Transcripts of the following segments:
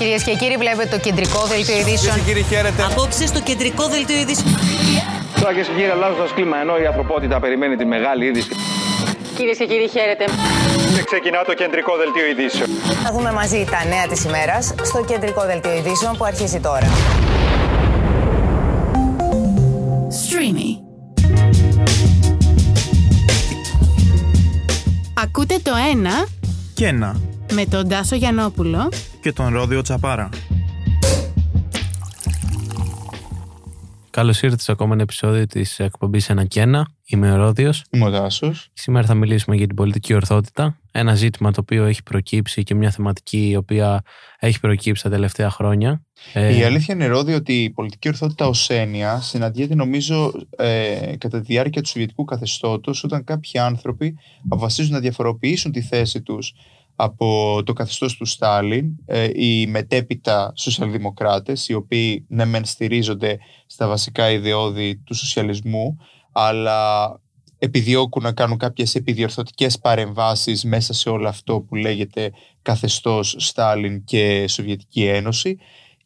Κυρίες και κύριοι, βλέπετε το κεντρικό δελτίο ειδήσεων. Κυρίες και κύριοι, χαίρετε. Απόψε στο κεντρικό δελτίο ειδήσεων. Τώρα, κυρίες και κύριοι, αλλάζω το κλίμα, ενώ η ανθρωπότητα περιμένει τη μεγάλη είδηση. Κυρίες και κύριοι, χαίρετε. Και ξεκινά το κεντρικό δελτίο ειδήσεων. Θα δούμε μαζί τα νέα της ημέρας στο κεντρικό δελτίο ειδήσεων που αρχίζει τώρα. Streamy. Ακούτε το ένα και ένα με τον Τάσο Γιαννόπουλο και τον Ρόδιο Τσαπάρα. Καλώς ήρθατε σε ακόμα ένα επεισόδιο της εκπομπής Ένα και Ένα. Είμαι ο Ρόδιος. Είμαι ο Τάσος. Σήμερα θα μιλήσουμε για την πολιτική ορθότητα. Ένα ζήτημα το οποίο έχει προκύψει και μια θεματική η οποία έχει προκύψει τα τελευταία χρόνια. Η αλήθεια είναι, Ρόδιο, ότι η πολιτική ορθότητα ως έννοια συναντιέται, νομίζω, κατά τη διάρκεια του Σοβιετικού καθεστώτος, όταν κάποιοι άνθρωποι αποφασίζουν να διαφοροποιήσουν τη θέση τους από το καθεστώς του Στάλιν, οι μετέπειτα σοσιαλδημοκράτες, οι οποίοι ναι μεν στηρίζονται στα βασικά ιδεώδη του σοσιαλισμού, αλλά επιδιώκουν να κάνουν κάποιες επιδιορθωτικές παρεμβάσεις μέσα σε όλο αυτό που λέγεται καθεστώς Στάλιν και Σοβιετική Ένωση.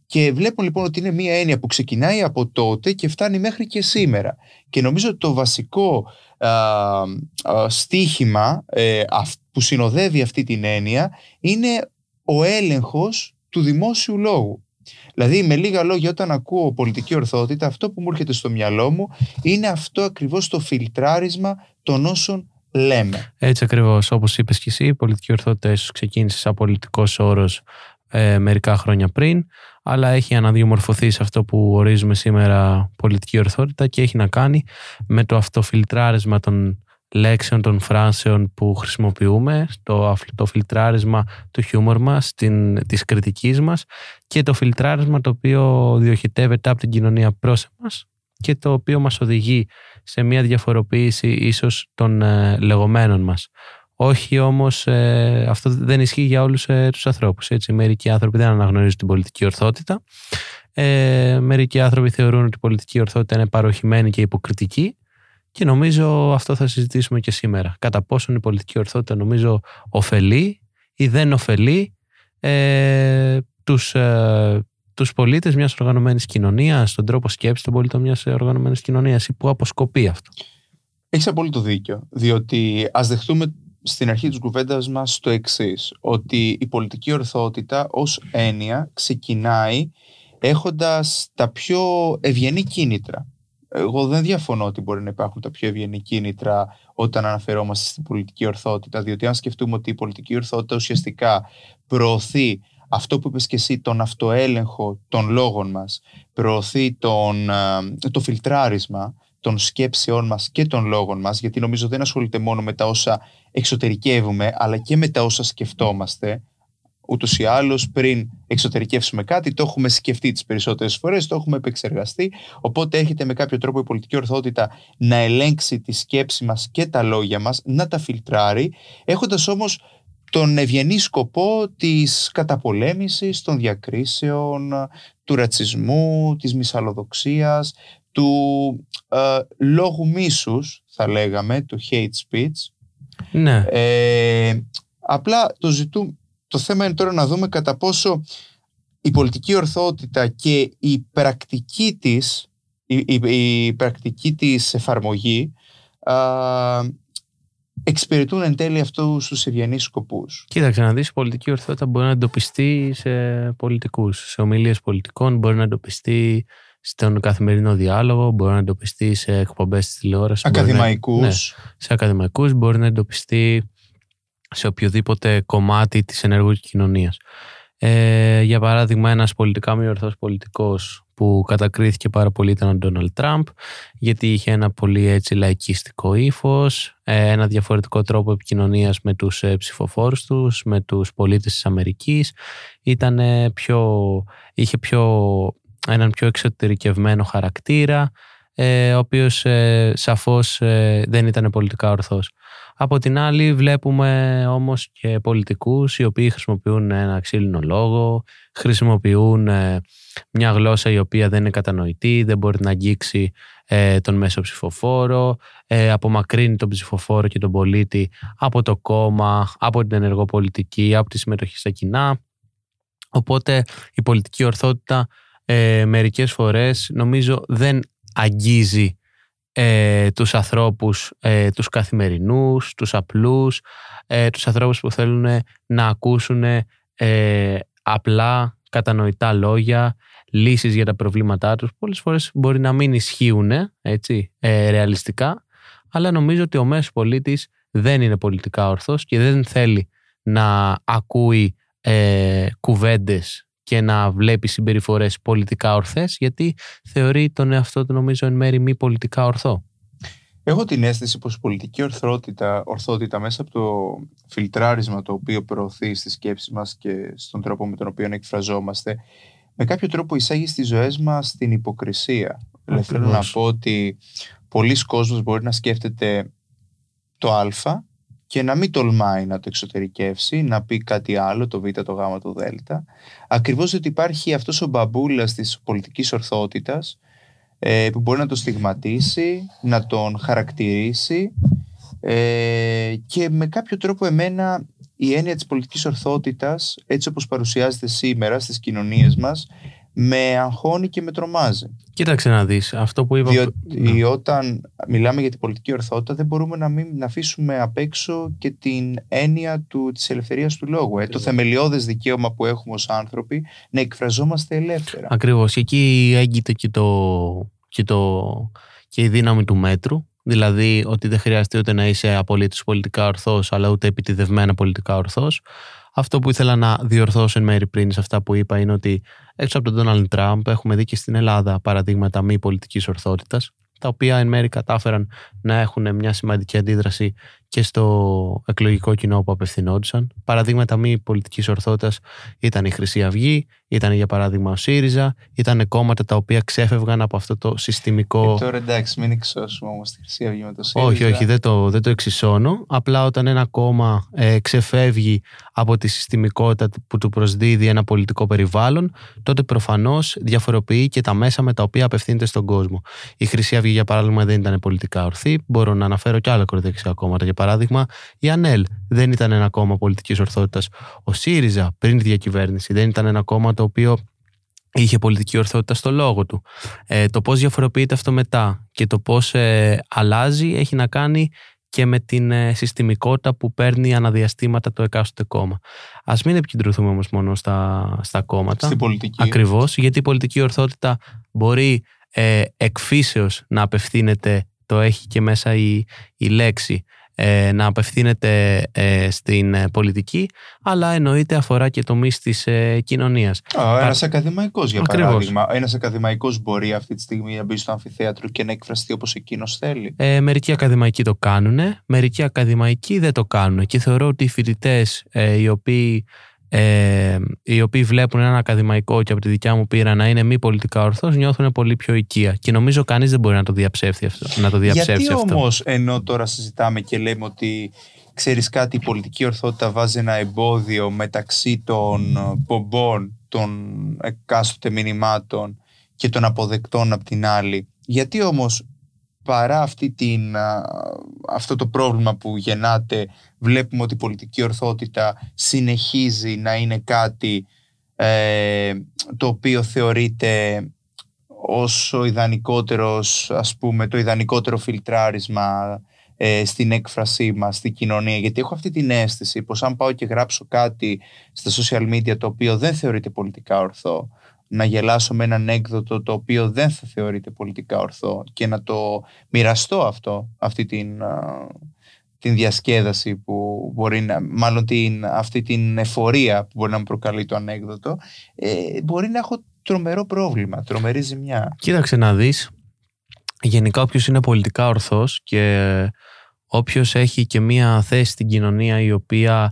Και βλέπω λοιπόν ότι είναι μία έννοια που ξεκινάει από τότε και φτάνει μέχρι και σήμερα. Και νομίζω ότι το βασικό στίχημα που συνοδεύει αυτή την έννοια είναι ο έλεγχος του δημόσιου λόγου. Δηλαδή, με λίγα λόγια, όταν ακούω πολιτική ορθότητα, αυτό που μου έρχεται στο μυαλό μου είναι αυτό ακριβώς το φιλτράρισμα των όσων λέμε. Έτσι ακριβώς, όπως είπες και εσύ, η πολιτική ορθότητα ίσως ξεκίνησε σαν πολιτικός όρος μερικά χρόνια πριν, αλλά έχει αναδιομορφωθεί σε αυτό που ορίζουμε σήμερα πολιτική ορθότητα και έχει να κάνει με το αυτοφιλτράρισμα των λέξεων, των φράσεων που χρησιμοποιούμε, το φιλτράρισμα του χιούμορ μας, της κριτικής μας και το φιλτράρισμα το οποίο διοχετεύεται από την κοινωνία προς εμάς και το οποίο μας οδηγεί σε μια διαφοροποίηση ίσως των λεγόμενων μας. Όχι όμως, αυτό δεν ισχύει για όλους τους ανθρώπους. Έτσι, μερικοί άνθρωποι δεν αναγνωρίζουν την πολιτική ορθότητα. Μερικοί άνθρωποι θεωρούν ότι η πολιτική ορθότητα είναι παροχημένη και υποκριτική. Και νομίζω αυτό θα συζητήσουμε και σήμερα. Κατά πόσον η πολιτική ορθότητα, νομίζω, ωφελεί ή δεν ωφελεί τους πολίτες μιας οργανωμένης κοινωνίας, τον τρόπο σκέψης των πολιτών μιας οργανωμένης κοινωνίας, ή που αποσκοπεί αυτό. Έχεις απόλυτο δίκιο. Διότι ας δεχτούμε στην αρχή της κουβέντας μας το εξής, ότι η πολιτική ορθότητα ως έννοια ξεκινάει έχοντας τα πιο ευγενή κίνητρα. Εγώ δεν διαφωνώ ότι μπορεί να υπάρχουν τα πιο ευγενή κίνητρα όταν αναφερόμαστε στην πολιτική ορθότητα, διότι αν σκεφτούμε ότι η πολιτική ορθότητα ουσιαστικά προωθεί αυτό που είπες και εσύ, τον αυτοέλεγχο των λόγων μας, προωθεί το φιλτράρισμα των σκέψεών μας και των λόγων μας, γιατί νομίζω δεν ασχολείται μόνο με τα όσα εξωτερικεύουμε, αλλά και με τα όσα σκεφτόμαστε. Ούτως ή άλλως, πριν εξωτερικεύσουμε κάτι, το έχουμε σκεφτεί τις περισσότερες φορές, το έχουμε επεξεργαστεί. Οπότε έρχεται με κάποιο τρόπο η πολιτική ορθότητα να ελέγξει τη σκέψη μας και τα λόγια μας, να τα φιλτράρει, έχοντας όμως τον ευγενή σκοπό της καταπολέμησης, των διακρίσεων, του ρατσισμού, της μυσαλλοδοξίας, του λόγου μίσους, θα λέγαμε, του hate speech. Ναι. Απλά το θέμα είναι τώρα να δούμε κατά πόσο η πολιτική ορθότητα και η πρακτική της, η πρακτική της εφαρμογή εξυπηρετούν εν τέλει αυτούς τους ευγενείς σκοπούς. Κοίταξε να δεις, η πολιτική ορθότητα μπορεί να εντοπιστεί σε πολιτικούς, σε ομιλίες πολιτικών, μπορεί να εντοπιστεί στον καθημερινό διάλογο, μπορεί να εντοπιστεί σε εκπομπές της τηλεόρασης, ακαδημαϊκούς. Σε ακαδημαϊκούς, μπορεί να εντοπιστεί σε οποιοδήποτε κομμάτι της ενεργού κοινωνίας. Για παράδειγμα, ένας πολιτικά μη ορθός πολιτικός που κατακρίθηκε πάρα πολύ ήταν ο Ντόναλντ Τραμπ, γιατί είχε ένα πολύ έτσι λαϊκιστικό ύφος, ένα διαφορετικό τρόπο επικοινωνίας με τους ψηφοφόρους τους, με τους πολίτες της Αμερικής. Έναν πιο εξωτερικευμένο χαρακτήρα, ο οποίος σαφώς δεν ήταν πολιτικά ορθός. Από την άλλη, βλέπουμε όμως και πολιτικούς οι οποίοι χρησιμοποιούν ένα ξύλινο λόγο, χρησιμοποιούν μια γλώσσα η οποία δεν είναι κατανοητή, δεν μπορεί να αγγίξει τον μέσο ψηφοφόρο, απομακρύνει τον ψηφοφόρο και τον πολίτη από το κόμμα, από την ενεργοπολιτική, από τη συμμετοχή στα κοινά. Οπότε η πολιτική ορθότητα μερικές φορές νομίζω δεν αγγίζει τους ανθρώπους, τους καθημερινούς, τους απλούς, τους ανθρώπους που θέλουν να ακούσουν απλά κατανοητά λόγια, λύσεις για τα προβλήματά τους. Πολλές φορές μπορεί να μην ισχύουν ρεαλιστικά, αλλά νομίζω ότι ο μέσος πολίτης δεν είναι πολιτικά ορθός και δεν θέλει να ακούει κουβέντες και να βλέπει συμπεριφορές πολιτικά ορθές, γιατί θεωρεί τον εαυτό του, νομίζω, εν μέρη μη πολιτικά ορθό. Έχω την αίσθηση πως η πολιτική ορθότητα μέσα από το φιλτράρισμα το οποίο προωθεί στις σκέψεις μας και στον τρόπο με τον οποίο εκφραζόμαστε, με κάποιο τρόπο εισάγει στις ζωές μας την υποκρισία. Ακριβώς. Θέλω να πω ότι πολλοί κόσμος μπορεί να σκέφτεται το α και να μην τολμάει να το εξωτερικεύσει, να πει κάτι άλλο, το β, το γ, το δ. Ακριβώς διότι υπάρχει αυτός ο μπαμπούλας της πολιτικής ορθότητας που μπορεί να τον στιγματίσει, να τον χαρακτηρίσει και με κάποιο τρόπο εμένα η έννοια της πολιτικής ορθότητας, έτσι όπως παρουσιάζεται σήμερα στις κοινωνίες μας, με αγχώνει και με τρομάζει. Κοίταξε να δεις αυτό που είπα. Διότι όταν μιλάμε για την πολιτική ορθότητα, δεν μπορούμε να αφήσουμε απ' έξω και την έννοια της ελευθερίας του λόγου. Το θεμελιώδες δικαίωμα που έχουμε ως άνθρωποι να εκφραζόμαστε ελεύθερα. Ακριβώς. Εκεί έγκυται και η δύναμη του μέτρου. Δηλαδή ότι δεν χρειάζεται ούτε να είσαι απολύτως πολιτικά ορθός, αλλά ούτε επιτηδευμένα πολιτικά ορθός. Αυτό που ήθελα να διορθώσω εν μέρη πριν σε αυτά που είπα είναι ότι έξω από τον Ντόναλντ Τραμπ έχουμε δει και στην Ελλάδα παραδείγματα μη πολιτικής ορθότητας, τα οποία εν μέρη κατάφεραν να έχουν μια σημαντική αντίδραση και στο εκλογικό κοινό που απευθυνόντουσαν. Παραδείγματα μη πολιτικής ορθότητας ήταν η Χρυσή Αυγή, ήταν για παράδειγμα ο ΣΥΡΙΖΑ, ήταν κόμματα τα οποία ξέφευγαν από αυτό το συστημικό. Και τώρα εντάξει, μην εξώσουμε όμως τη Χρυσή Αυγή με το ΣΥΡΙΖΑ. Όχι, δεν το εξισώνω. Απλά όταν ένα κόμμα ξεφεύγει από τη συστημικότητα που του προσδίδει ένα πολιτικό περιβάλλον, τότε προφανώς διαφοροποιεί και τα μέσα με τα οποία απευθύνεται στον κόσμο. Η Χρυσή Αυγή, για παράδειγμα, δεν ήταν πολιτικά ορθή. Μπορώ να αναφέρω και άλλα ακροδεξιά κόμματα. Για παράδειγμα, η ΑΝΕΛ δεν ήταν ένα κόμμα πολιτικής ορθότητας. Ο ΣΥΡΙΖΑ πριν τη διακυβέρνηση δεν ήταν ένα κόμμα το οποίο είχε πολιτική ορθότητα στο λόγο του. Το πώς διαφοροποιείται αυτό μετά και το πώς αλλάζει έχει να κάνει και με την συστημικότητα που παίρνει αναδιαστήματα το εκάστοτε κόμμα. Ας μην επικεντρωθούμε όμως μόνο στα κόμματα. Στην πολιτική. Ακριβώς, γιατί η πολιτική ορθότητα μπορεί εκφύσεως να απευθύνεται, το έχει και μέσα η λέξη, να απευθύνεται στην πολιτική, αλλά εννοείται αφορά και τομείς της κοινωνίας. Ένας ακαδημαϊκός, για παράδειγμα. Ένας ακαδημαϊκός μπορεί αυτή τη στιγμή να μπει στο αμφιθέατρο και να εκφραστεί όπως εκείνος θέλει. Μερικοί ακαδημαϊκοί το κάνουν, μερικοί ακαδημαϊκοί δεν το κάνουν. Και θεωρώ ότι οι φοιτητές οι οποίοι βλέπουν έναν ακαδημαϊκό και από τη δικιά μου πείρα να είναι μη πολιτικά ορθός, νιώθουν πολύ πιο οικία. Και νομίζω κανείς δεν μπορεί να το διαψεύσει αυτό. Γιατί όμως, ενώ τώρα συζητάμε και λέμε ότι ξέρεις κάτι, η πολιτική ορθότητα βάζει ένα εμπόδιο μεταξύ των πομπών, των εκάστοτε μηνυμάτων και των αποδεκτών απ' την άλλη, γιατί όμως παρά αυτό το πρόβλημα που γεννάται, βλέπουμε ότι η πολιτική ορθότητα συνεχίζει να είναι κάτι το οποίο θεωρείται ως το ιδανικότερο φιλτράρισμα στην έκφρασή μας, στην κοινωνία. Γιατί έχω αυτή την αίσθηση πως αν πάω και γράψω κάτι στα social media το οποίο δεν θεωρείται πολιτικά ορθό, να γελάσω με έναν έκδοτο το οποίο δεν θα θεωρείται πολιτικά ορθό και να το μοιραστώ αυτή την διασκέδαση που μπορεί να, μάλλον αυτή την εφορία που μπορεί να μου προκαλεί το ανέκδοτο, μπορεί να έχω τρομερό πρόβλημα, τρομερή ζημιά. Κοίταξε να δεις, γενικά όποιος είναι πολιτικά ορθός και όποιος έχει και μία θέση στην κοινωνία η οποία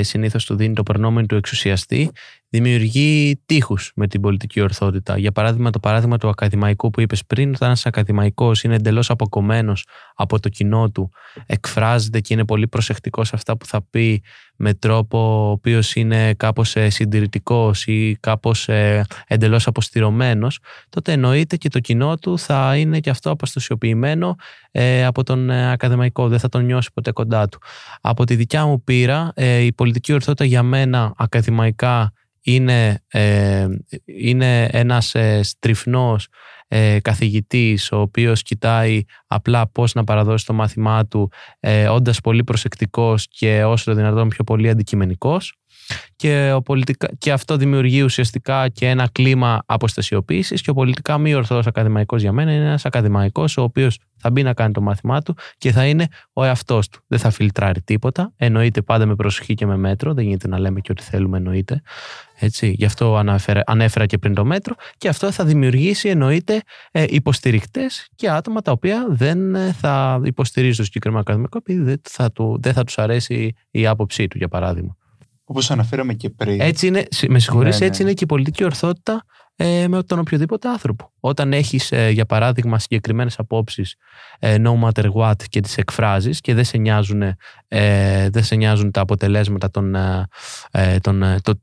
συνήθως του δίνει το προνόμιο του εξουσιαστή, δημιουργεί τείχους με την πολιτική ορθότητα. Για παράδειγμα, το παράδειγμα του ακαδημαϊκού που είπες πριν, όταν ένας ακαδημαϊκός είναι εντελώς αποκομμένος από το κοινό του, εκφράζεται και είναι πολύ προσεκτικός σε αυτά που θα πει, με τρόπο ο οποίος είναι κάπως συντηρητικός ή κάπως εντελώς αποστηρωμένος, τότε εννοείται και το κοινό του θα είναι και αυτό αποστασιοποιημένο από τον ακαδημαϊκό, δεν θα τον νιώσει ποτέ κοντά του. Από τη δικιά μου πείρα, η πολιτική ορθότητα για μένα ακαδημαϊκά είναι ένας στριφνός καθηγητής, ο οποίος κοιτάει απλά πώς να παραδώσει το μάθημά του, όντας πολύ προσεκτικός και όσο το δυνατόν πιο πολύ αντικειμενικός. Και αυτό δημιουργεί ουσιαστικά και ένα κλίμα αποστασιοποίησης, και ο πολιτικά μη ορθός ακαδημαϊκός για μένα είναι ένας ακαδημαϊκός ο οποίος θα μπει να κάνει το μάθημά του και θα είναι ο εαυτός του. Δεν θα φιλτράρει τίποτα, εννοείται πάντα με προσοχή και με μέτρο, δεν γίνεται να λέμε και ό,τι θέλουμε, εννοείται. Έτσι, γι' αυτό ανέφερα και πριν το μέτρο, και αυτό θα δημιουργήσει, εννοείται, υποστηρικτές και άτομα τα οποία δεν θα υποστηρίζουν το συγκεκριμένο ακαδημαϊκό, επειδή δεν θα τους αρέσει η άποψή του, για παράδειγμα. Όπως αναφέραμε και πριν. Έτσι είναι, με συγχωρείς, ναι. Έτσι είναι και η πολιτική ορθότητα με τον οποιοδήποτε άνθρωπο. Όταν έχεις, για παράδειγμα, συγκεκριμένες απόψεις no matter what και τις εκφράζεις και δεν σε νοιάζουν τα αποτελέσματα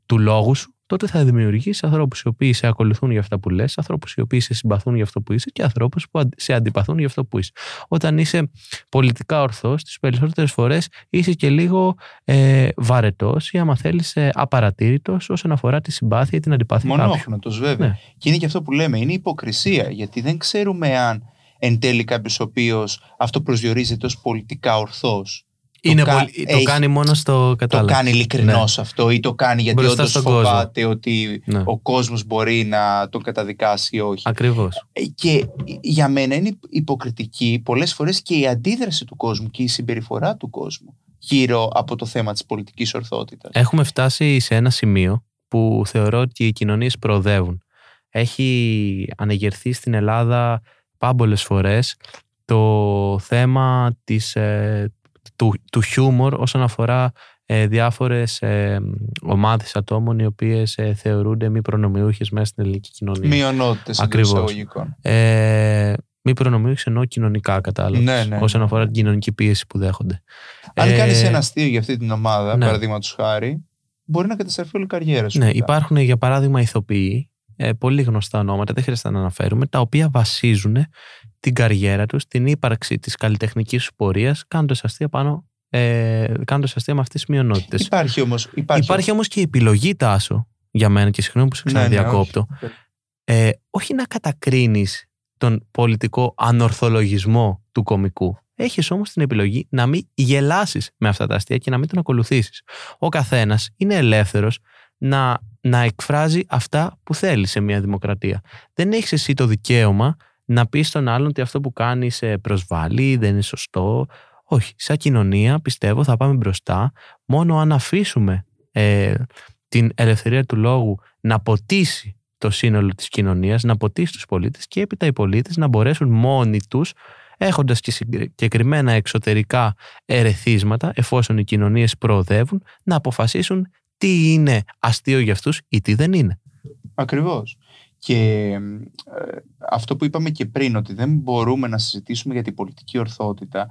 του λόγου σου, τότε θα δημιουργήσεις ανθρώπους οι οποίοι σε ακολουθούν για αυτά που λες, ανθρώπους οι οποίοι σε συμπαθούν για αυτό που είσαι και ανθρώπους που σε αντιπαθούν για αυτό που είσαι. Όταν είσαι πολιτικά ορθός, τις περισσότερες φορές είσαι και λίγο βαρετός ή, άμα θέλεις, απαρατήρητος όσον αφορά τη συμπάθεια ή την αντιπάθεια. Μονόχνοτος, βέβαια. Ναι. Και είναι και αυτό που λέμε, είναι υποκρισία, γιατί δεν ξέρουμε αν εν τέλει κάποιος ο οποίος αυτοπροσδιορίζεται ως πολιτικά ορθός, το κάνει μόνο στο κατάλληλο. Το κάνει ειλικρινώς, ναι. Αυτό, ή το κάνει γιατί όντως φοβάται ότι, ναι, ο κόσμος μπορεί να τον καταδικάσει ή όχι. Ακριβώς. Και για μένα είναι υποκριτική πολλές φορές και η αντίδραση του κόσμου και η συμπεριφορά του κόσμου γύρω από το θέμα της πολιτικής ορθότητας. Έχουμε φτάσει σε ένα σημείο που θεωρώ ότι οι κοινωνίες προοδεύουν. Έχει ανεγερθεί στην Ελλάδα πάμπολες φορές το θέμα της του χιούμορ όσον αφορά διάφορες ομάδες ατόμων οι οποίες θεωρούνται μη προνομιούχες μέσα στην ελληνική κοινωνία. Μειονότητες εντός εισαγωγικών. Μη προνομιούχες εννοώ κοινωνικά, κατάλαβες, ναι. Όσον αφορά την κοινωνική πίεση που δέχονται. Αν κάνεις ένα αστείο για αυτή την ομάδα, ναι, παραδείγματος χάρη, μπορεί να καταστραφεί όλη η καριέρα σου. Ναι, υπάρχουν, για παράδειγμα, ηθοποιοί, πολύ γνωστά ονόματα, δεν χρειάζεται να αναφέρουμε, τα οποία βασίζουν την καριέρα τους, την ύπαρξη της καλλιτεχνικής τους πορείας, κάνοντας αστεία με αυτές τις μειονότητες. Υπάρχει όμως και η επιλογή, Τάσο, για μένα, και συγγνώμη που σε ξαναδιακόπτω, όχι να κατακρίνεις τον πολιτικό ανορθολογισμό του κωμικού. Έχεις όμως την επιλογή να μην γελάσεις με αυτά τα αστεία και να μην τον ακολουθήσεις. Ο καθένας είναι ελεύθερος να εκφράζει αυτά που θέλει σε μια δημοκρατία. Δεν έχεις εσύ το δικαίωμα να πεις στον άλλον ότι αυτό που κάνεις προσβάλλει, δεν είναι σωστό. Όχι. Σαν κοινωνία, πιστεύω, θα πάμε μπροστά μόνο αν αφήσουμε την ελευθερία του λόγου να ποτίσει το σύνολο της κοινωνίας, να ποτίσει τους πολίτες, και έπειτα οι πολίτες να μπορέσουν μόνοι τους, έχοντας και συγκεκριμένα εξωτερικά ερεθίσματα, εφόσον οι κοινωνίες προοδεύουν, να αποφασίσουν τι είναι αστείο για αυτούς ή τι δεν είναι. Ακριβώς. Και αυτό που είπαμε και πριν, ότι δεν μπορούμε να συζητήσουμε για την πολιτική ορθότητα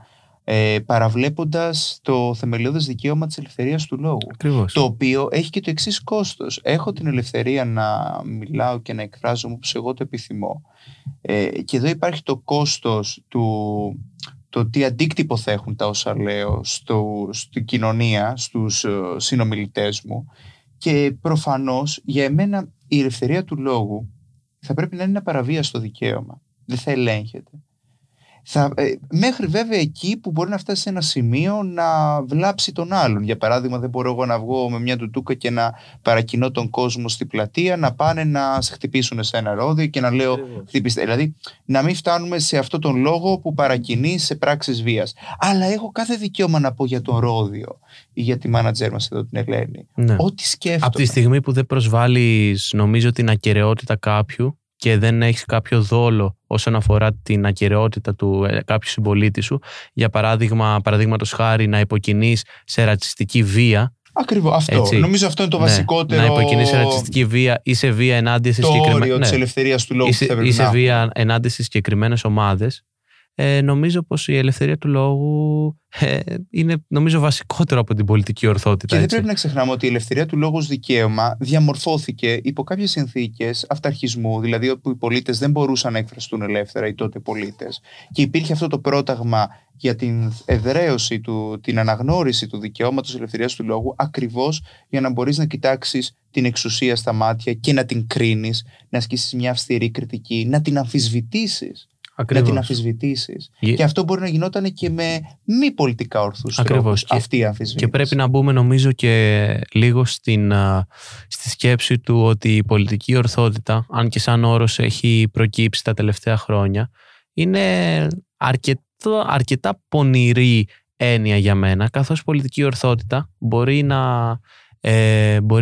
παραβλέποντας το θεμελιώδες δικαίωμα της ελευθερίας του λόγου. Ακριβώς. Το οποίο έχει και το εξής κόστος. Έχω την ελευθερία να μιλάω και να εκφράζομαι όπως εγώ το επιθυμώ. Και εδώ υπάρχει το κόστος το τι αντίκτυπο θα έχουν τα όσα λέω στην κοινωνία, στους συνομιλητές μου. Και προφανώς για εμένα η ελευθερία του λόγου θα πρέπει να είναι ένα παραβίαστο δικαίωμα. Δεν θα ελέγχεται. Μέχρι βέβαια εκεί που μπορεί να φτάσει σε ένα σημείο να βλάψει τον άλλον. Για παράδειγμα, δεν μπορώ εγώ να βγω με μια τουτούκα και να παρακινώ τον κόσμο στη πλατεία να πάνε να σε χτυπήσουν σε ένα ρόδιο και να λέω χτυπήστε. Δηλαδή να μην φτάνουμε σε αυτόν τον λόγο που παρακινεί σε πράξεις βίας. Αλλά έχω κάθε δικαίωμα να πω για τον Ρόδιο ή για τη μάνατζέρ μας εδώ, την Ελένη. Ναι. Ό,τι σκέφτομαι. Από τη στιγμή που δεν προσβάλλεις, νομίζω, την ακεραιότητα κάποιου και δεν έχεις κάποιο δόλο όσον αφορά την ακεραιότητα του κάποιου συμπολίτη σου, για παράδειγμα, παραδείγματος χάρη, να υποκινείς σε ρατσιστική βία. Ακριβώς αυτό. Έτσι. Νομίζω αυτό είναι το βασικότερο. Να υποκινείς σε ρατσιστική βία ή σε βία ενάντια σε συγκεκριμένες ομάδες. Το όριο της ελευθερίας του λόγου. Ή σε βία ενάντια σε συγκεκριμένες ομάδες. νομίζω πως η ελευθερία του λόγου είναι νομίζω βασικότερο από την πολιτική ορθότητα. Και δεν πρέπει να ξεχνάμε ότι η ελευθερία του λόγου ως δικαίωμα διαμορφώθηκε υπό κάποιες συνθήκες αυταρχισμού, δηλαδή όπου οι πολίτες δεν μπορούσαν να εκφραστούν ελεύθερα, οι τότε πολίτες. Και υπήρχε αυτό το πρόταγμα για την εδραίωση του, την αναγνώριση του δικαιώματος ελευθερίας του λόγου, ακριβώς για να μπορείς να κοιτάξεις την εξουσία στα μάτια και να την κρίνεις, να ασκήσεις μια αυστηρή κριτική, να την αμφισβητήσεις. Ακριβώς. Να την αμφισβητήσεις. Και αυτό μπορεί να γινόταν και με μη πολιτικά ορθούς τρόπους, αυτή η αμφισβήτηση. Και πρέπει να μπούμε νομίζω και λίγο στη σκέψη του ότι η πολιτική ορθότητα, αν και σαν όρος έχει προκύψει τα τελευταία χρόνια, είναι αρκετά πονηρή έννοια για μένα, καθώς πολιτική ορθότητα μπορεί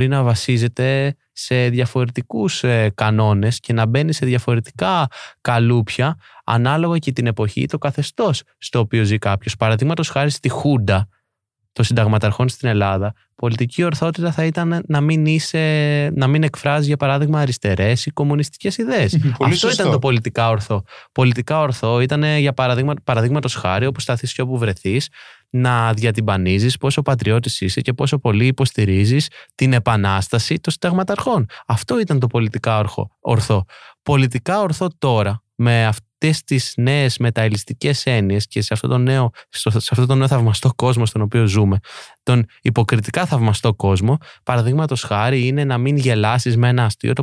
να βασίζεται σε διαφορετικούς κανόνες και να μπαίνει σε διαφορετικά καλούπια ανάλογα και την εποχή ή το καθεστώς στο οποίο ζει κάποιος. Παραδείγματος χάρη στη Χούντα των συνταγματαρχών στην Ελλάδα, πολιτική ορθότητα θα ήταν να μην εκφράζει, για παράδειγμα, αριστερές ή κομμουνιστικές ιδέες. Αυτό σωστό. Ήταν το πολιτικά ορθό. Πολιτικά ορθό ήταν, για παραδείγματος χάρη, όπου σταθείς και όπου βρεθείς, να διατυμπανίζεις πόσο πατριώτης είσαι και πόσο πολύ υποστηρίζεις την επανάσταση των συνταγματαρχών. Αυτό ήταν το πολιτικά ορθό. Πολιτικά ορθό τώρα, με αυτές τις νέες μεταελιστικές έννοιες και σε αυτό το νέο θαυμαστό κόσμο στον οποίο ζούμε, τον υποκριτικά θαυμαστό κόσμο, παραδείγματος χάρη είναι να μην γελάσεις με ένα αστείο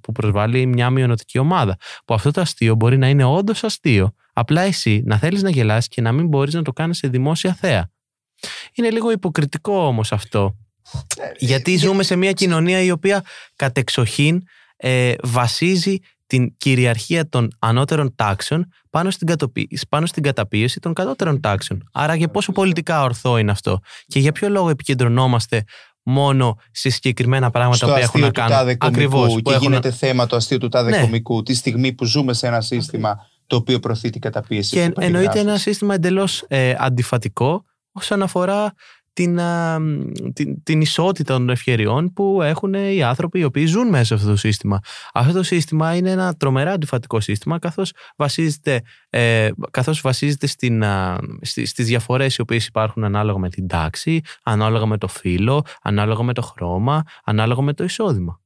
που προσβάλλει μια μειονοτική ομάδα, που αυτό το αστείο μπορεί να είναι όντως αστείο, απλά εσύ να θέλεις να γελάσεις και να μην μπορείς να το κάνεις σε δημόσια θέα. Είναι λίγο υποκριτικό όμως αυτό, γιατί ζούμε σε μια κοινωνία η οποία κατεξοχήν βασίζει την κυριαρχία των ανώτερων τάξεων πάνω στην καταπίεση των κατώτερων τάξεων. Άρα για πόσο πολιτικά ορθό είναι αυτό και για ποιο λόγο επικεντρωνόμαστε μόνο σε συγκεκριμένα πράγματα που έχουν να κάνουν. Ακριβώς. Και γίνεται θέμα το αστείο του τάδε κομικού τη στιγμή που ζούμε σε ένα σύστημα το οποίο προωθεί την καταπίεση. Και εννοείται ένα σύστημα εντελώς αντιφατικό όσον αφορά την ισότητα των ευκαιριών που έχουν οι άνθρωποι οι οποίοι ζουν μέσα σε αυτό το σύστημα. Αυτό το σύστημα είναι ένα τρομερά αντιφατικό σύστημα, καθώς βασίζεται στις διαφορές οι οποίες υπάρχουν ανάλογα με την τάξη, ανάλογα με το φύλο, ανάλογα με το χρώμα, ανάλογα με το εισόδημα.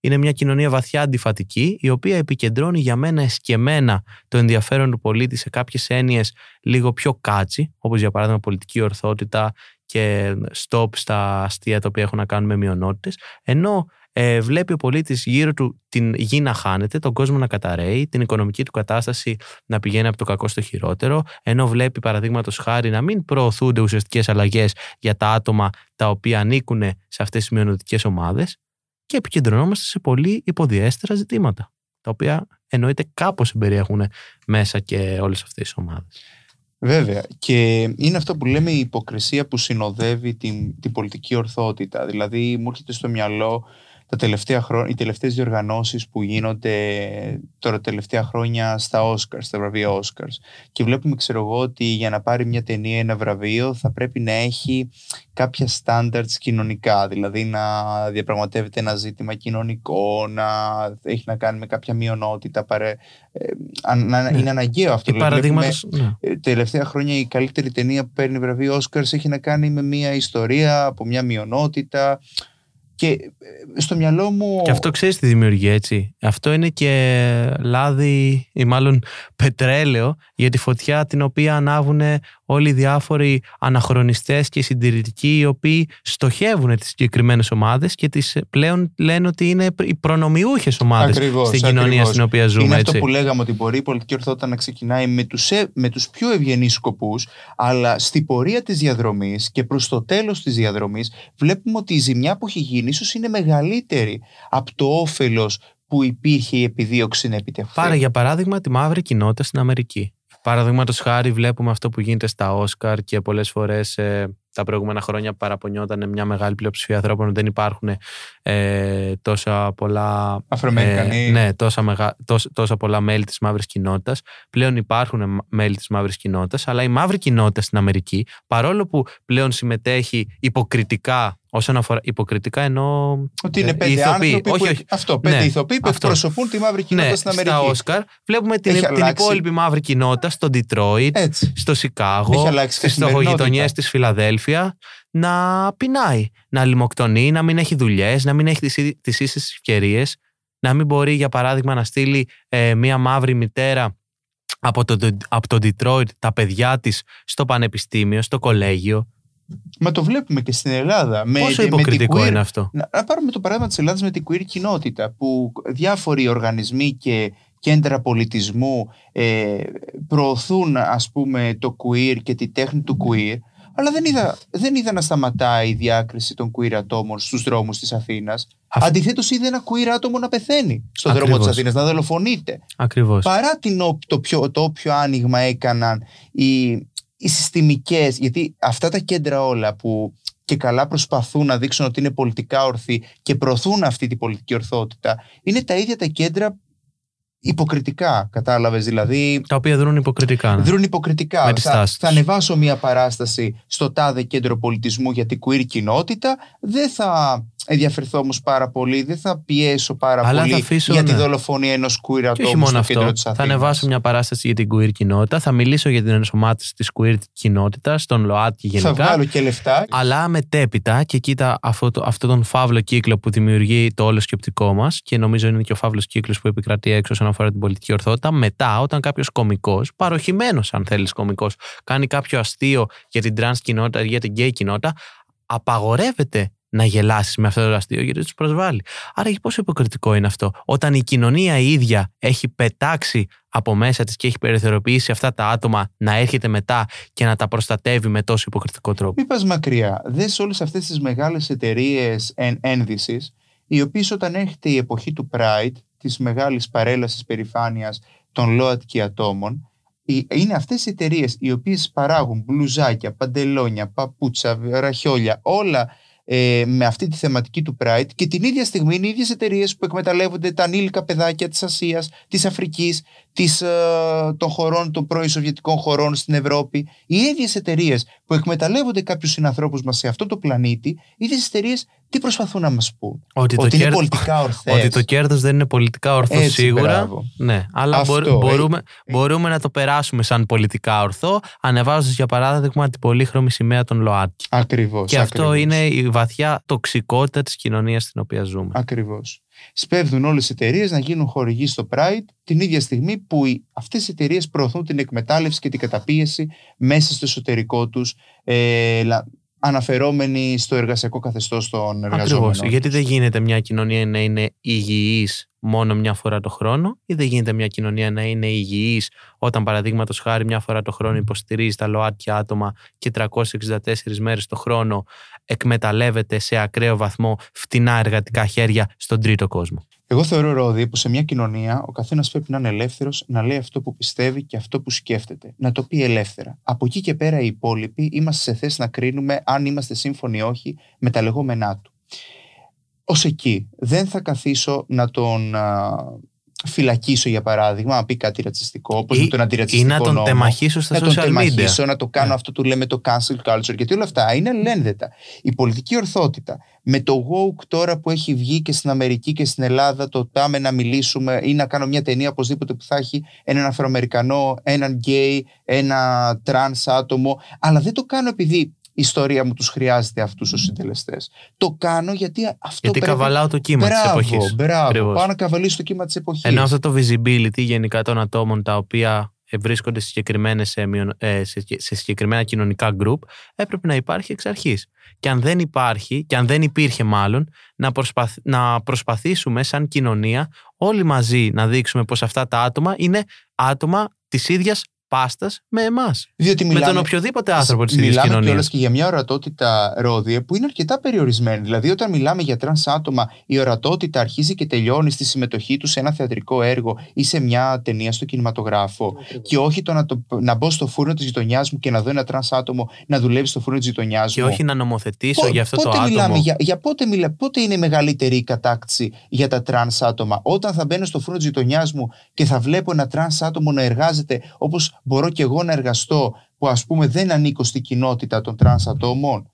Είναι μια κοινωνία βαθιά αντιφατική, η οποία επικεντρώνει για μένα εσκεμμένα το ενδιαφέρον του πολίτη σε κάποιες έννοιες λίγο πιο κάτσι, όπως για παράδειγμα πολιτική ορθότητα και stop στα αστεία τα οποία έχουν να κάνουν με μειονότητες, ενώ βλέπει ο πολίτης γύρω του την γη να χάνεται, τον κόσμο να καταραίει, την οικονομική του κατάσταση να πηγαίνει από το κακό στο χειρότερο, ενώ βλέπει παραδείγματος χάρη να μην προωθούνται ουσιαστικές αλλαγές για τα άτομα τα οποία ανήκουν σε αυτές τις μειονοτικές ομάδες. Και επικεντρωνόμαστε σε πολύ υποδιέστερα ζητήματα, τα οποία εννοείται κάπως περιέχουν μέσα και όλες αυτές τις ομάδες. Βέβαια. Και είναι αυτό που λέμε η υποκρισία που συνοδεύει την πολιτική ορθότητα. Δηλαδή, μου έρχεται στο μυαλό οι τελευταίες διοργανώσεις που γίνονται τώρα τελευταία χρόνια στα βραβεία Όσκαρς. Και βλέπουμε, ξέρω εγώ, ότι για να πάρει μια ταινία ένα βραβείο θα πρέπει να έχει κάποια στάνταρτς κοινωνικά, δηλαδή να διαπραγματεύεται ένα ζήτημα κοινωνικό, να έχει να κάνει με κάποια μειονότητα, είναι αναγκαίο αυτό. Τελευταία χρόνια η καλύτερη ταινία που παίρνει βραβείο Όσκαρς έχει να κάνει με μια ιστορία από μια μειονότητα. Και στο μυαλό μου. Και αυτό ξέρεις τι δημιουργεί, έτσι. Αυτό είναι και λάδι, ή μάλλον πετρέλαιο, για τη φωτιά την οποία ανάβουν όλοι οι διάφοροι αναχρονιστές και συντηρητικοί, οι οποίοι στοχεύουν τις συγκεκριμένες ομάδες και τις πλέον λένε ότι είναι οι προνομιούχες ομάδες στην κοινωνία στην οποία ζούμε. Είναι έτσι. Αυτό που λέγαμε, ότι μπορεί η πολιτική ορθότητα να ξεκινάει με τους πιο ευγενείς σκοπούς, αλλά στη πορεία της διαδρομής και προς το τέλος της διαδρομής βλέπουμε ότι η ζημιά που έχει γίνει ίσως είναι μεγαλύτερη από το όφελος που υπήρχε η επιδίωξη να επιτευχθεί. Πάρε για παράδειγμα τη μαύρη κοινότητα στην Αμερική. Παραδείγματος χάρη βλέπουμε αυτό που γίνεται στα Όσκαρ και πολλές φορές τα προηγούμενα χρόνια παραπονιόταν μια μεγάλη πλειοψηφία ανθρώπων ότι δεν υπάρχουν τόσα πολλά Αφροαμερικανοί, τόσα πολλά μέλη της μαύρης κοινότητας. Πλέον υπάρχουν μέλη της μαύρης κοινότητας, αλλά η μαύρη κοινότητα στην Αμερική, παρόλο που πλέον συμμετέχει υποκριτικά, όσον αφορά υποκριτικά εννοώ ότι είναι πέντε άνθρωποι που εκπροσωπούν τη μαύρη κοινότητα στην Αμερική. Στα Όσκαρ βλέπουμε την υπόλοιπη μαύρη κοινότητα στο Ντιτρόιτ, στο Σικάγο, στις γειτονιές της Φιλαδέλφια να πεινάει, να λιμοκτονεί, να μην έχει δουλειές, να μην έχει τις ίσες ευκαιρίες, να μην μπορεί για παράδειγμα να στείλει μια μαύρη μητέρα από το Ντιτρόιτ τα παιδιά της στο πανεπιστήμιο, στο κολέγιο. Μα το βλέπουμε και στην Ελλάδα. Πόσο υποκριτικό είναι αυτό. Να πάρουμε το παράδειγμα της Ελλάδας με την queer κοινότητα, που διάφοροι οργανισμοί και κέντρα πολιτισμού προωθούν, ας πούμε, το queer και τη τέχνη του queer, αλλά δεν είδα να σταματάει η διάκριση των queer ατόμων στους δρόμους της Αθήνας. Αντιθέτως, είδε ένα queer άτομο να πεθαίνει στον δρόμο της Αθήνας, να δολοφονείται. Ακριβώς. Παρά το όποιο άνοιγμα έκαναν οι συστημικές, γιατί αυτά τα κέντρα όλα που και καλά προσπαθούν να δείξουν ότι είναι πολιτικά ορθοί και προωθούν αυτή την πολιτική ορθότητα, είναι τα ίδια τα κέντρα υποκριτικά, κατάλαβες, δηλαδή. Τα οποία δρούν υποκριτικά. Ναι. Δρούν υποκριτικά. Θα ανεβάσω μια παράσταση στο τάδε κέντρο πολιτισμού για την queer κοινότητα, δεν θα ενδιαφερθώ όμως πάρα πολύ, δεν θα πιέσω αλλά πολύ αφήσω, για τη δολοφονία ενός queer ατόμου στο κέντρο της Αθήνας. Θα ανεβάσω μια παράσταση για την queer κοινότητα, θα μιλήσω για την ενσωμάτωση της queer κοινότητας, τον ΛΟΑΤ και γενικά. Θα βγάλω και λεφτά. Αλλά μετέπειτα, και κοίτα αυτό τον φαύλο κύκλο που δημιουργεί το όλο σκεπτικό μας, και νομίζω είναι και ο φαύλος κύκλος που επικρατεί έξω όσον αφορά την πολιτική ορθότητα. Μετά, όταν κάποιος κωμικός, παροχημένος αν θέλεις κωμικός, κάνει κάποιο αστείο για την τρανς κοινότητα, για την γκέι κοινότητα, απαγορεύεται να γελάσεις με αυτό το αστείο γιατί τους προσβάλλει. Άρα πόσο υποκριτικό είναι αυτό, όταν η κοινωνία η ίδια έχει πετάξει από μέσα της και έχει περιθωριοποιήσει αυτά τα άτομα να έρχεται μετά και να τα προστατεύει με τόσο υποκριτικό τρόπο. Μην πας μακριά. Δες όλες αυτές τις μεγάλες εταιρείες ένδυσης, οι οποίες όταν έρχεται η εποχή του Pride, της μεγάλης παρέλασης περηφάνειας των ΛΟΑΤ και ατόμων, είναι αυτές οι εταιρείες οι οποίες παράγουν μπλουζάκια, παντελόνια, παπούτσα, ραχιόλια, όλα με αυτή τη θεματική του Pride, και την ίδια στιγμή είναι οι ίδιες εταιρείες που εκμεταλλεύονται τα ανήλικα παιδάκια της Ασίας, της Αφρικής, των χωρών, των πρώην Σοβιετικών χωρών στην Ευρώπη. Οι ίδιες εταιρείες που εκμεταλλεύονται κάποιους συνανθρώπους μας σε αυτό το πλανήτη, οι ίδιες εταιρείες τι προσπαθούν να μας πούν? Ότι είναι πολιτικά ορθές. Ότι το κέρδος δεν είναι πολιτικά ορθό, σίγουρα. Ναι, αλλά μπορούμε να το περάσουμε σαν πολιτικά ορθό, ανεβάζοντας για παράδειγμα την πολύχρωμη σημαία των ΛΟΑΤΚ. Ακριβώς. Και αυτό είναι η βαθιά τοξικότητα της κοινωνίας στην οποία ζούμε. Ακριβώς. Σπέβδουν όλες οι εταιρείες να γίνουν χορηγοί στο Pride, την ίδια στιγμή που αυτές οι εταιρείες προωθούν την εκμετάλλευση και την καταπίεση μέσα στο εσωτερικό τους, αναφερόμενοι στο εργασιακό καθεστώς των εργαζόμενων. Ακριβώς. Γιατί δεν γίνεται μια κοινωνία να είναι υγιής μόνο μια φορά το χρόνο, ή δεν γίνεται μια κοινωνία να είναι υγιής όταν, παραδείγματος χάρη, μια φορά το χρόνο υποστηρίζει τα ΛΟΑΤΚΙ άτομα και 364 μέρες το χρόνο εκμεταλλεύεται σε ακραίο βαθμό φτηνά εργατικά χέρια στον τρίτο κόσμο. Εγώ θεωρώ, Ρόδη, που σε μια κοινωνία ο καθένας πρέπει να είναι ελεύθερος να λέει αυτό που πιστεύει και αυτό που σκέφτεται. Να το πει ελεύθερα. Από εκεί και πέρα οι υπόλοιποι είμαστε σε θέση να κρίνουμε αν είμαστε σύμφωνοι ή όχι με τα λεγόμενά του. Ως εκεί. Δεν θα καθίσω να τον φυλακίσω, για παράδειγμα, να πει κάτι ρατσιστικό, όπως με τον αντιρατσιστικό νόμο. Ή να τον τεμαχίσω στα social media. Να τον τεμαχίσω, να το κάνω αυτό που λέμε το cancel culture, γιατί όλα αυτά είναι αλληλένδετα. Η πολιτική ορθότητα, με το woke τώρα που έχει βγει και στην Αμερική και στην Ελλάδα, το πάμε να μιλήσουμε ή να κάνω μια ταινία οπωσδήποτε που θα έχει έναν Αφροαμερικανό, έναν γκέι, ένα τρανς άτομο, αλλά δεν το κάνω επειδή η ιστορία μου τους χρειάζεται αυτούς τους συντελεστές. Το κάνω γιατί αυτό. Γιατί πρέπει... καβαλάω το κύμα της εποχής. Μπράβο, πάω να καβαλήσω το κύμα της εποχής. Ενώ αυτό το visibility γενικά των ατόμων τα οποία βρίσκονται σε συγκεκριμένα κοινωνικά group έπρεπε να υπάρχει εξ αρχής. Και αν δεν υπάρχει, και αν δεν υπήρχε μάλλον, να προσπαθήσουμε σαν κοινωνία όλοι μαζί να δείξουμε πως αυτά τα άτομα είναι άτομα της ίδιας πάστας με εμάς. Διότι μιλάμε, με τον οποιοδήποτε άνθρωπο της ίδιας κοινωνίας. Μιλάμε κιόλας και για μια ορατότητα, Ρόδιε, που είναι αρκετά περιορισμένη. Δηλαδή, όταν μιλάμε για τρανς άτομα, η ορατότητα αρχίζει και τελειώνει στη συμμετοχή του σε ένα θεατρικό έργο ή σε μια ταινία στο κινηματογράφο. Και όχι να μπω στο φούρνο της γειτονιάς μου και να δω ένα τρανς άτομο να δουλεύει στο φούρνο της γειτονιάς μου. Και όχι να νομοθετήσω για αυτό το άτομο. Πότε είναι η μεγαλύτερη κατάκτηση για τα τρανς άτομα? Όταν θα μπαίνω στο φούρνο της γειτονιάς μου και θα βλέπω ένα τρανς άτομο να εργάζεται όπως μπορώ και εγώ να εργαστώ, που ας πούμε δεν ανήκω στην κοινότητα των τρανς ατόμων.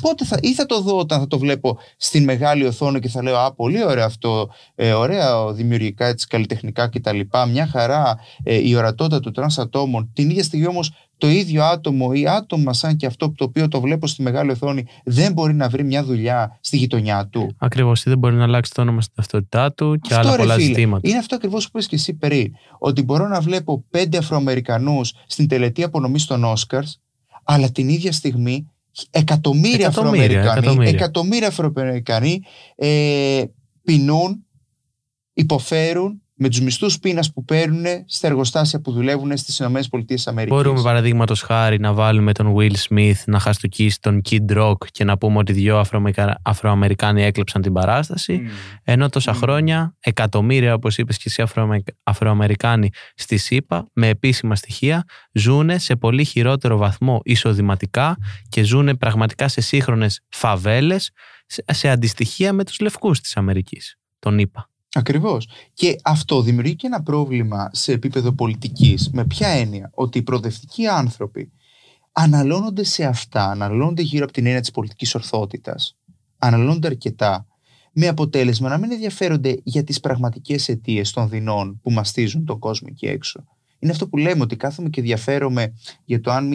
Πότε θα το δω όταν θα το βλέπω στην μεγάλη οθόνη και θα λέω «Α, πολύ ωραίο αυτό, ωραία δημιουργικά, έτσι, καλλιτεχνικά κτλ. Μια χαρά η ορατότητα των τρανς ατόμων». Την ίδια στιγμή όμως το ίδιο άτομο ή άτομα σαν και αυτό το οποίο το βλέπω στη μεγάλη οθόνη δεν μπορεί να βρει μια δουλειά στη γειτονιά του. Ακριβώς, δεν μπορεί να αλλάξει το όνομα στην ταυτότητά του και αυτό, άλλα πολλά ζητήματα. Είναι αυτό ακριβώς που είπες και εσύ πριν. Ότι μπορώ να βλέπω 5 Αφροαμερικανούς στην τελετή απονομής των Όσκαρς, αλλά την ίδια στιγμή εκατομμύρια Αφροαμερικανοί πεινούν, υποφέρουν με τους μισθούς πείνας που παίρνουν στα εργοστάσια που δουλεύουν στις ΗΠΑ. Μπορούμε παραδείγματος χάρη να βάλουμε τον Will Smith να χαστουκίσει τον Kid Rock και να πούμε ότι 2 Αφροαμερικάνοι έκλεψαν την παράσταση, ενώ τόσα χρόνια εκατομμύρια, όπως είπες και εσύ, Αφροαμερικάνοι στη ΗΠΑ με επίσημα στοιχεία ζουν σε πολύ χειρότερο βαθμό εισοδηματικά και ζουν πραγματικά σε σύγχρονες φαβέλες, σε αντιστοιχεία με τους λευκούς της Αμερικής, τον ΗΠΑ. Ακριβώς. Και αυτό δημιουργεί και ένα πρόβλημα σε επίπεδο πολιτικής. Με ποια έννοια? Ότι οι προοδευτικοί άνθρωποι αναλώνονται σε αυτά, αναλώνονται γύρω από την έννοια της πολιτικής ορθότητας. Αναλώνονται αρκετά. Με αποτέλεσμα να μην ενδιαφέρονται για τις πραγματικές αιτίες των δεινών που μαστίζουν τον κόσμο εκεί έξω. Είναι αυτό που λέμε, ότι κάθομαι και ενδιαφέρομαι για το αν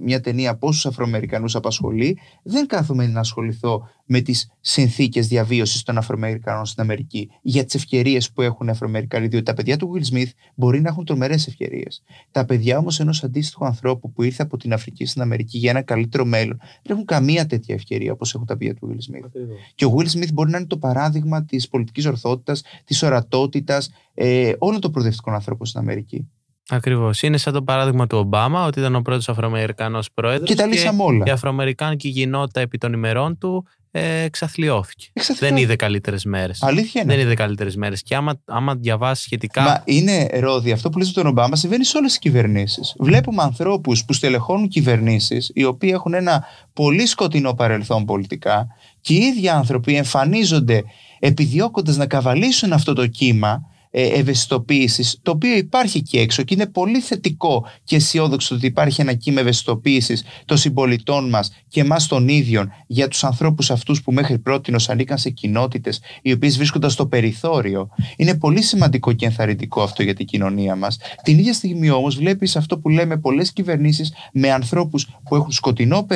μια ταινία, πόσους Αφροαμερικανούς απασχολεί. Δεν κάθομαι να ασχοληθώ με τις συνθήκες διαβίωσης των Αφροαμερικανών στην Αμερική, για τις ευκαιρίες που έχουν οι Αφροαμερικανοί, διότι τα παιδιά του Will Smith μπορεί να έχουν τρομερές ευκαιρίες. Τα παιδιά όμως ενός αντίστοιχου ανθρώπου που ήρθε από την Αφρική στην Αμερική για ένα καλύτερο μέλλον δεν έχουν καμία τέτοια ευκαιρία όπως έχουν τα παιδιά του Will Smith. Και ο Will Smith μπορεί να είναι το παράδειγμα της πολιτικής ορθότητας, της ορατότητας όλων των προοδευτικών ανθρώπων στην Αμερική. Ακριβώς. Είναι σαν το παράδειγμα του Ομπάμα, ότι ήταν ο πρώτος Αφροαμερικανός πρόεδρος και τα λύσαμε όλα. Η Αφροαμερικάνικη κοινότητα επί των ημερών του εξαθλιώθηκε. Δεν είδε καλύτερες μέρες. Αλήθεια είναι. Δεν είδε καλύτερες μέρες. Και άμα διαβάσει σχετικά. Μα είναι, Ρόδι, αυτό που λες με τον Ομπάμα συμβαίνει σε όλες τις κυβερνήσεις. Βλέπουμε ανθρώπους που στελεχώνουν κυβερνήσεις, οι οποίοι έχουν ένα πολύ σκοτεινό παρελθόν πολιτικά, και οι ίδιοι άνθρωποι εμφανίζονται επιδιώκοντας να καβαλήσουν αυτό το κύμα ευαισθητοποίησης, το οποίο υπάρχει εκεί έξω και είναι πολύ θετικό και αισιόδοξο ότι υπάρχει ένα κύμα ευαισθητοποίησης των συμπολιτών μας και εμάς των ίδιων για τους ανθρώπους αυτούς που μέχρι πρότινος ανήκαν σε κοινότητες οι οποίες βρίσκονταν στο περιθώριο. Είναι πολύ σημαντικό και ενθαρρυντικό αυτό για την κοινωνία μας. Την ίδια στιγμή όμως βλέπεις αυτό που λέμε πολλές κυβερνήσεις με ανθρώπους που έχουν σκοτεινό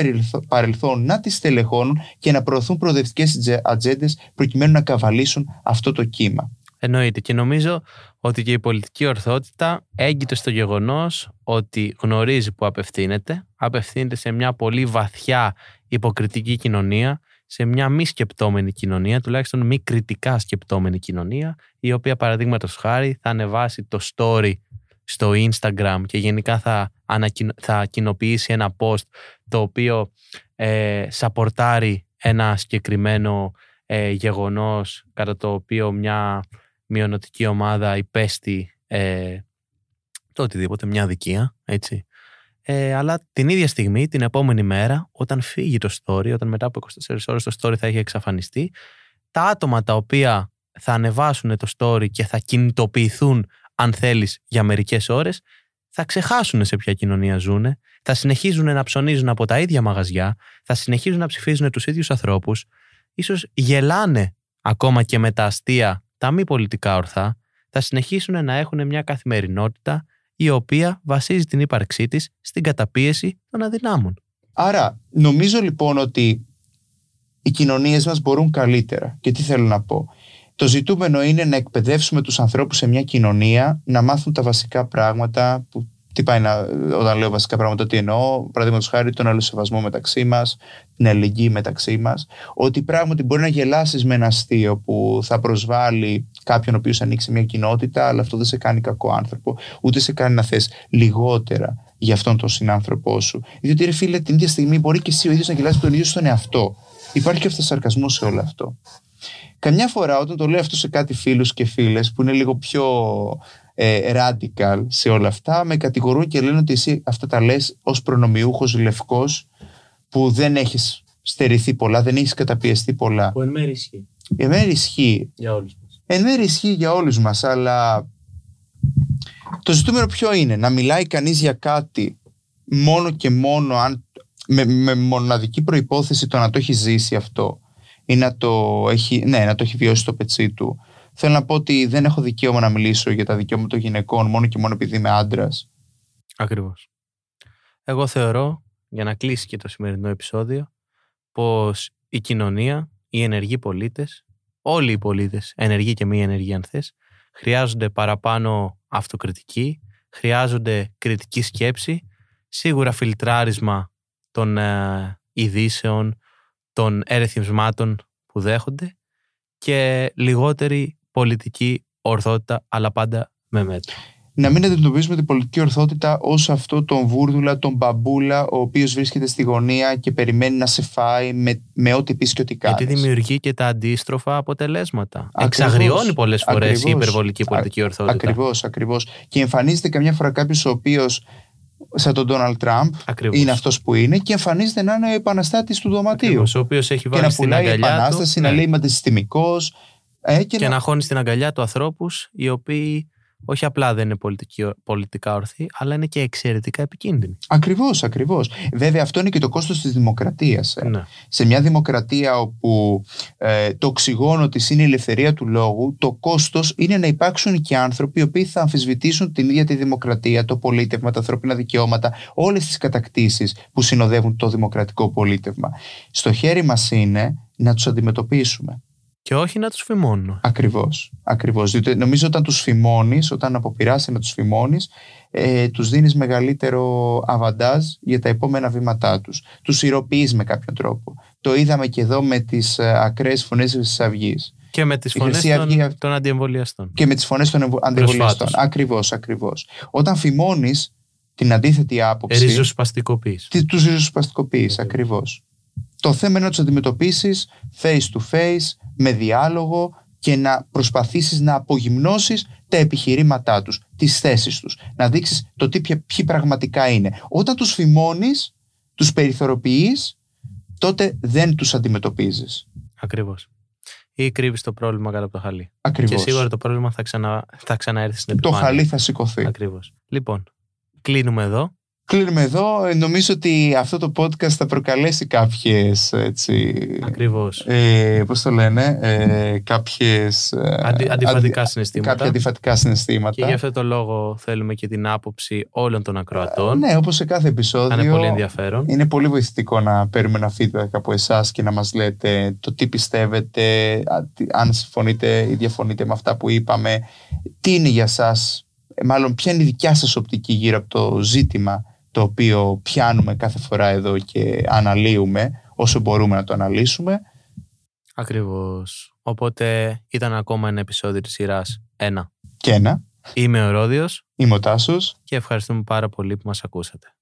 παρελθόν να τις στελεχώνουν και να προωθούν προοδευτικές ατζέντες προκειμένου να καβαλήσουν αυτό το κύμα. Εννοείται, και νομίζω ότι και η πολιτική ορθότητα έγκυται στο γεγονός ότι γνωρίζει που απευθύνεται. Απευθύνεται σε μια πολύ βαθιά υποκριτική κοινωνία, σε μια μη σκεπτόμενη κοινωνία, τουλάχιστον μη κριτικά σκεπτόμενη κοινωνία, η οποία παραδείγματος χάρη θα ανεβάσει το story στο Instagram και γενικά θα κοινοποιήσει ένα post το οποίο σαπορτάρει ένα συγκεκριμένο γεγονός κατά το οποίο μια μειονοτική ομάδα υπέστη το οτιδήποτε, μια αδικία, έτσι. Αλλά την ίδια στιγμή, την επόμενη μέρα, όταν φύγει το story, όταν μετά από 24 ώρες το story θα έχει εξαφανιστεί, τα άτομα τα οποία θα ανεβάσουν το story και θα κινητοποιηθούν, αν θέλεις, για μερικές ώρες, θα ξεχάσουν σε ποια κοινωνία ζουν, θα συνεχίζουν να ψωνίζουν από τα ίδια μαγαζιά, θα συνεχίζουν να ψηφίζουν τους ίδιους ανθρώπους, ίσως γελάνε ακόμα και με τα αστεία, τα μη πολιτικά ορθά, θα συνεχίσουν να έχουν μια καθημερινότητα η οποία βασίζει την ύπαρξή της στην καταπίεση των αδυνάμων. Άρα, νομίζω λοιπόν ότι οι κοινωνίες μας μπορούν καλύτερα. Και τι θέλω να πω? Το ζητούμενο είναι να εκπαιδεύσουμε τους ανθρώπους σε μια κοινωνία, να μάθουν τα βασικά πράγματα που Τι πάει να, όταν λέω βασικά πράγματα, τι εννοώ, παραδείγματος χάρη τον αλληλοσεβασμό μεταξύ μας, την αλληλεγγύη μεταξύ μας, ότι πράγματι μπορεί να γελάσεις με ένα αστείο που θα προσβάλλει κάποιον ο οποίος ανοίξει μια κοινότητα, αλλά αυτό δεν σε κάνει κακό άνθρωπο, ούτε σε κάνει να θες λιγότερα για αυτόν τον συνάνθρωπό σου. Διότι ρε φίλε, την ίδια στιγμή μπορεί και εσύ ο ίδιος να γελάσεις τον ίδιο στον εαυτό. Υπάρχει και αυτοσαρκασμός σε όλο αυτό. Καμιά φορά όταν το λέω αυτό σε κάτι φίλους και φίλες που είναι λίγο πιο radical σε όλα αυτά, με κατηγορούν και λένε ότι εσύ αυτά τα λες ως προνομιούχος λευκός που δεν έχεις στερηθεί πολλά, δεν έχεις καταπιεστεί πολλά. Που εν μέρει ισχύει. Εν μέρει ισχύει. Για όλους μας. Εν μέρει ισχύει για όλους μας, αλλά το ζητούμενο ποιο είναι? Να μιλάει κανείς για κάτι μόνο και μόνο αν, με μοναδική προϋπόθεση το να το έχει ζήσει αυτό ή να το έχει, ναι, να το έχει βιώσει στο πετσί του. Θέλω να πω ότι δεν έχω δικαίωμα να μιλήσω για τα δικαιώματα των γυναικών μόνο και μόνο επειδή είμαι άντρας. Ακριβώς. Εγώ θεωρώ, για να κλείσει και το σημερινό επεισόδιο, πως η κοινωνία, οι ενεργοί πολίτες, όλοι οι πολίτες, ενεργοί και μη ενεργοί αν θες, χρειάζονται παραπάνω αυτοκριτική, χρειάζονται κριτική σκέψη, σίγουρα φιλτράρισμα των ειδήσεων, των ερεθισμάτων που δέχονται και λιγότερη πολιτική ορθότητα, αλλά πάντα με μέτρο. Να μην αντιμετωπίζουμε την πολιτική ορθότητα ως αυτό τον βούρδουλα, τον μπαμπούλα, ο οποίος βρίσκεται στη γωνία και περιμένει να σε φάει με ό,τι πεις και ό,τι κάνεις. Γιατί δημιουργεί και τα αντίστροφα αποτελέσματα. Εξαγριώνει πολλές φορές η υπερβολική πολιτική ορθότητα. Ακριβώς. Και εμφανίζεται καμιά φορά κάποιος ο οποίος, σαν τον Ντόναλντ Τραμπ, είναι αυτός που είναι και εμφανίζεται να είναι ο επαναστάτης του δωματίου. Ακριβώς, ο οποίος έχει βάλει στην αγκαλιά του. Και να πουλάει επανάσταση, να λέει είμαι αντισυστημικός. Και να χώνει στην αγκαλιά του ανθρώπους οι οποίοι όχι απλά δεν είναι πολιτικά ορθοί, αλλά είναι και εξαιρετικά επικίνδυνοι. Ακριβώς. Βέβαια, αυτό είναι και το κόστος της δημοκρατίας. Ναι. Σε μια δημοκρατία όπου το οξυγόνο της είναι η ελευθερία του λόγου, το κόστος είναι να υπάρξουν και άνθρωποι οι οποίοι θα αμφισβητήσουν την ίδια τη δημοκρατία, το πολίτευμα, τα ανθρώπινα δικαιώματα, όλες τις κατακτήσεις που συνοδεύουν το δημοκρατικό πολίτευμα. Στο χέρι μας είναι να τους αντιμετωπίσουμε. Και όχι να τους φημώνω. Ακριβώς. Διότι νομίζω όταν τους φημώνεις, όταν αποπειράσαι να τους φημώνεις, τους δίνεις μεγαλύτερο αβαντάζ για τα επόμενα βήματά τους. Τους ηρωποιείς με κάποιο τρόπο. Το είδαμε και εδώ με τις ακραίες φωνές της Αυγής. Και με τις φωνές των αντιεμβολιαστών. Και με τις φωνές των αντιεμβολιαστών. Ακριβώς. Όταν φημώνεις την αντίθετη άποψη. Τους ριζοσπαστικοποιείς. Ακριβώς. Το θέμα είναι να τους αντιμετωπίσεις face to face, με διάλογο και να προσπαθήσεις να απογυμνώσεις τα επιχειρήματά τους, τις θέσεις τους, να δείξεις το τι ποιοι πραγματικά είναι. Όταν τους φημώνεις, τους περιθωριοποιείς, τότε δεν τους αντιμετωπίζεις. Ακριβώς. Ή κρύβεις το πρόβλημα κάτω από το χαλί. Ακριβώς. Και σίγουρα το πρόβλημα θα ξαναέρθει στην επιφάνεια. Το χαλί θα σηκωθεί. Ακριβώς. Λοιπόν, κλείνουμε εδώ. Νομίζω ότι αυτό το podcast θα προκαλέσει κάποιες, έτσι... Ακριβώς. Κάποιες... αντιφατικά συναισθήματα. Κάποια αντιφατικά συναισθήματα. Και γι' αυτό το λόγο θέλουμε και την άποψη όλων των ακροατών. Ναι, όπως σε κάθε επεισόδιο. Θα είναι πολύ ενδιαφέρον. Είναι πολύ βοηθητικό να παίρνουμε ένα feedback από εσάς και να μας λέτε το τι πιστεύετε, αν συμφωνείτε ή διαφωνείτε με αυτά που είπαμε, τι είναι για σας. Μάλλον ποια είναι η δικιά σας οπτική γύρω από το ζήτημα το οποίο πιάνουμε κάθε φορά εδώ και αναλύουμε όσο μπορούμε να το αναλύσουμε. Ακριβώς. Οπότε ήταν ακόμα ένα επεισόδιο της σειράς 1 και 1. Είμαι ο Ρόδιος. Είμαι ο Τάσος. Και ευχαριστούμε πάρα πολύ που μας ακούσατε.